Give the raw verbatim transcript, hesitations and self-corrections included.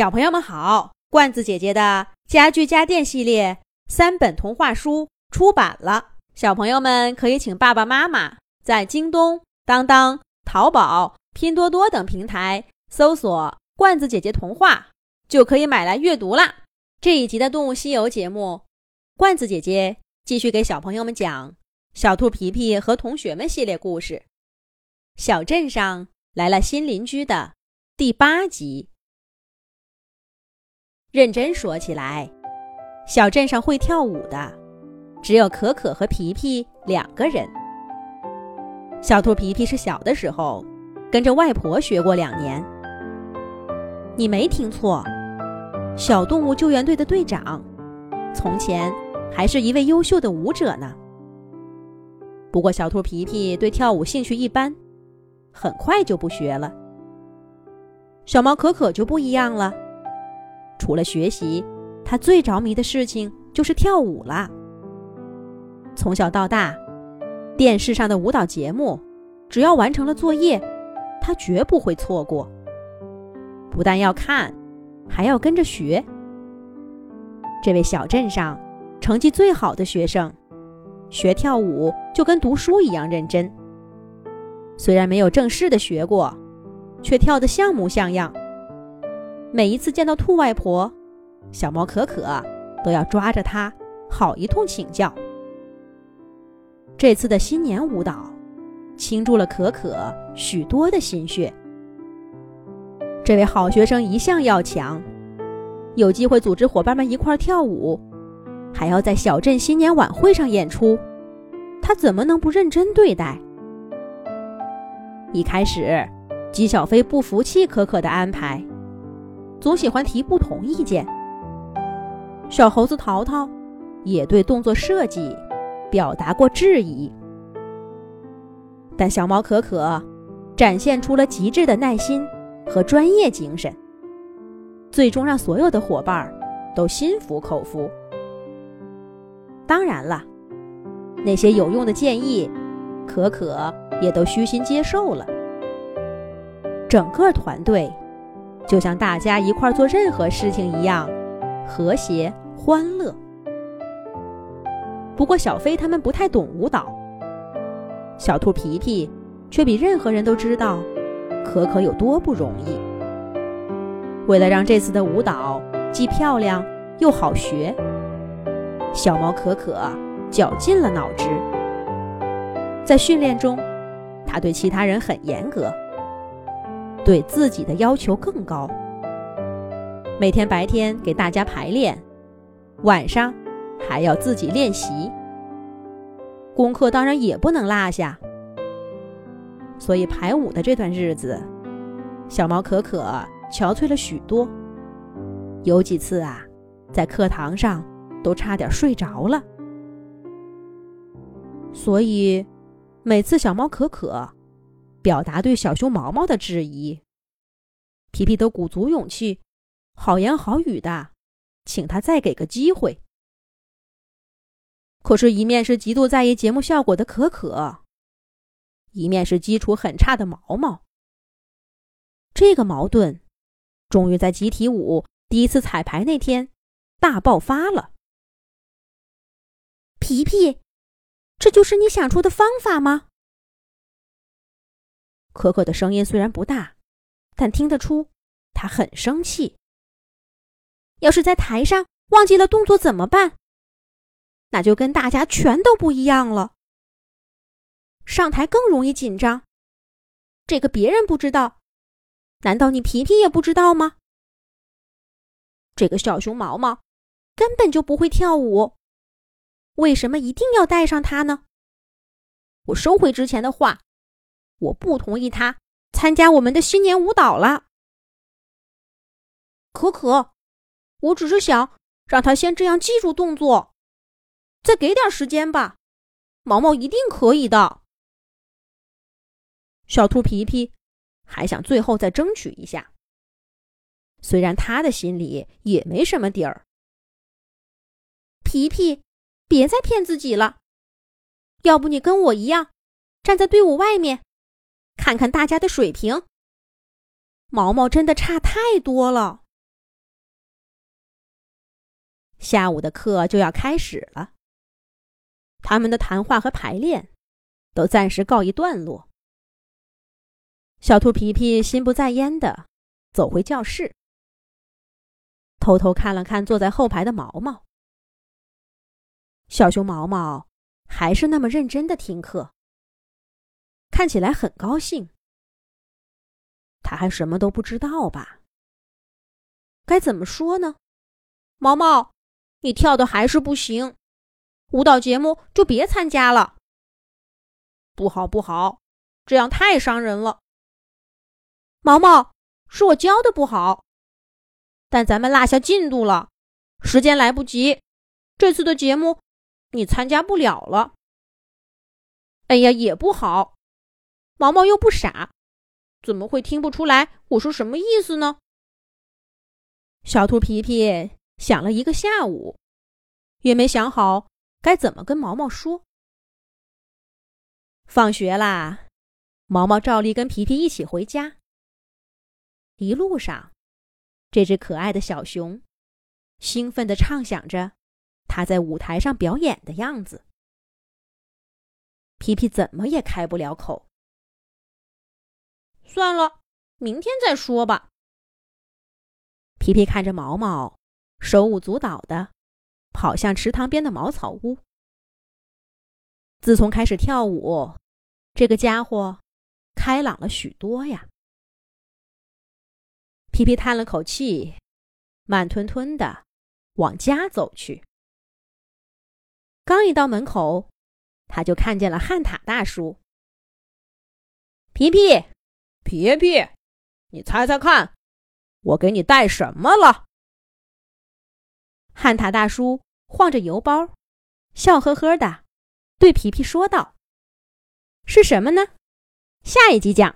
小朋友们好，罐子姐姐的家具家电系列三本童话书出版了，小朋友们可以请爸爸妈妈在京东、当当、淘宝、拼多多等平台搜索罐子姐姐童话，就可以买来阅读啦。这一集的动物西游节目，罐子姐姐继续给小朋友们讲小兔皮皮和同学们系列故事，小镇上来了新邻居的第八集。认真说起来，小镇上会跳舞的只有可可和皮皮两个人。小兔皮皮是小的时候跟着外婆学过两年。你没听错，小动物救援队的队长从前还是一位优秀的舞者呢。不过小兔皮皮对跳舞兴趣一般，很快就不学了。小猫可可就不一样了，除了学习，他最着迷的事情就是跳舞了。从小到大，电视上的舞蹈节目，只要完成了作业，他绝不会错过。不但要看，还要跟着学。这位小镇上成绩最好的学生，学跳舞就跟读书一样认真。虽然没有正式的学过，却跳得像模像样。每一次见到兔外婆，小猫可可都要抓着她好一通请教。这次的新年舞蹈倾注了可可许多的心血。这位好学生一向要强，有机会组织伙伴们一块跳舞，还要在小镇新年晚会上演出，他怎么能不认真对待？一开始，姬小飞不服气可可的安排，总喜欢提不同意见。小猴子淘淘也对动作设计表达过质疑，但小猫可可展现出了极致的耐心和专业精神，最终让所有的伙伴都心服口服。当然了，那些有用的建议，可可也都虚心接受了。整个团队就像大家一块做任何事情一样，和谐欢乐。不过小飞他们不太懂舞蹈，小兔皮皮却比任何人都知道可可有多不容易。为了让这次的舞蹈既漂亮又好学，小猫可可绞尽了脑汁。在训练中，他对其他人很严格，对自己的要求更高。每天白天给大家排练，晚上还要自己练习，功课当然也不能落下。所以排舞的这段日子，小猫可可憔悴了许多，有几次啊，在课堂上都差点睡着了。所以每次小猫可可表达对小熊毛毛的质疑，皮皮都鼓足勇气，好言好语的请他再给个机会。可是一面是极度在意节目效果的可可，一面是基础很差的毛毛，这个矛盾终于在集体舞第一次彩排那天大爆发了。皮皮，这就是你想出的方法吗？可可的声音虽然不大，但听得出她很生气。要是在台上忘记了动作怎么办？那就跟大家全都不一样了。上台更容易紧张，这个别人不知道，难道你皮皮也不知道吗？这个小熊毛毛根本就不会跳舞，为什么一定要带上它呢？我收回之前的话，我不同意他参加我们的新年舞蹈了。可可，我只是想让他先这样记住动作，再给点时间吧，毛毛一定可以的。小兔皮皮还想最后再争取一下，虽然他的心里也没什么底儿。皮皮，别再骗自己了，要不你跟我一样，站在队伍外面看看大家的水平，毛毛真的差太多了。下午的课就要开始了。他们的谈话和排练都暂时告一段落。小兔皮皮心不在焉地走回教室，偷偷看了看坐在后排的毛毛。小熊毛毛还是那么认真地听课，看起来很高兴。他还什么都不知道吧？该怎么说呢？毛毛，你跳的还是不行，舞蹈节目就别参加了。不好不好，这样太伤人了。毛毛，是我教的不好，但咱们落下进度了，时间来不及，这次的节目你参加不了了。哎呀，也不好，毛毛又不傻，怎么会听不出来我说什么意思呢？小兔皮皮想了一个下午，也没想好该怎么跟毛毛说。放学啦，毛毛照例跟皮皮一起回家。一路上，这只可爱的小熊兴奋地畅想着它在舞台上表演的样子。皮皮怎么也开不了口。算了，明天再说吧。皮皮看着毛毛手舞足蹈地跑向池塘边的茅草屋。自从开始跳舞，这个家伙开朗了许多呀。皮皮叹了口气，慢吞吞地往家走去。刚一到门口，他就看见了汉塔大叔。皮皮，皮皮，你猜猜看，我给你带什么了？汉塔大叔晃着邮包，笑呵呵地对皮皮说道：“是什么呢？”下一集讲。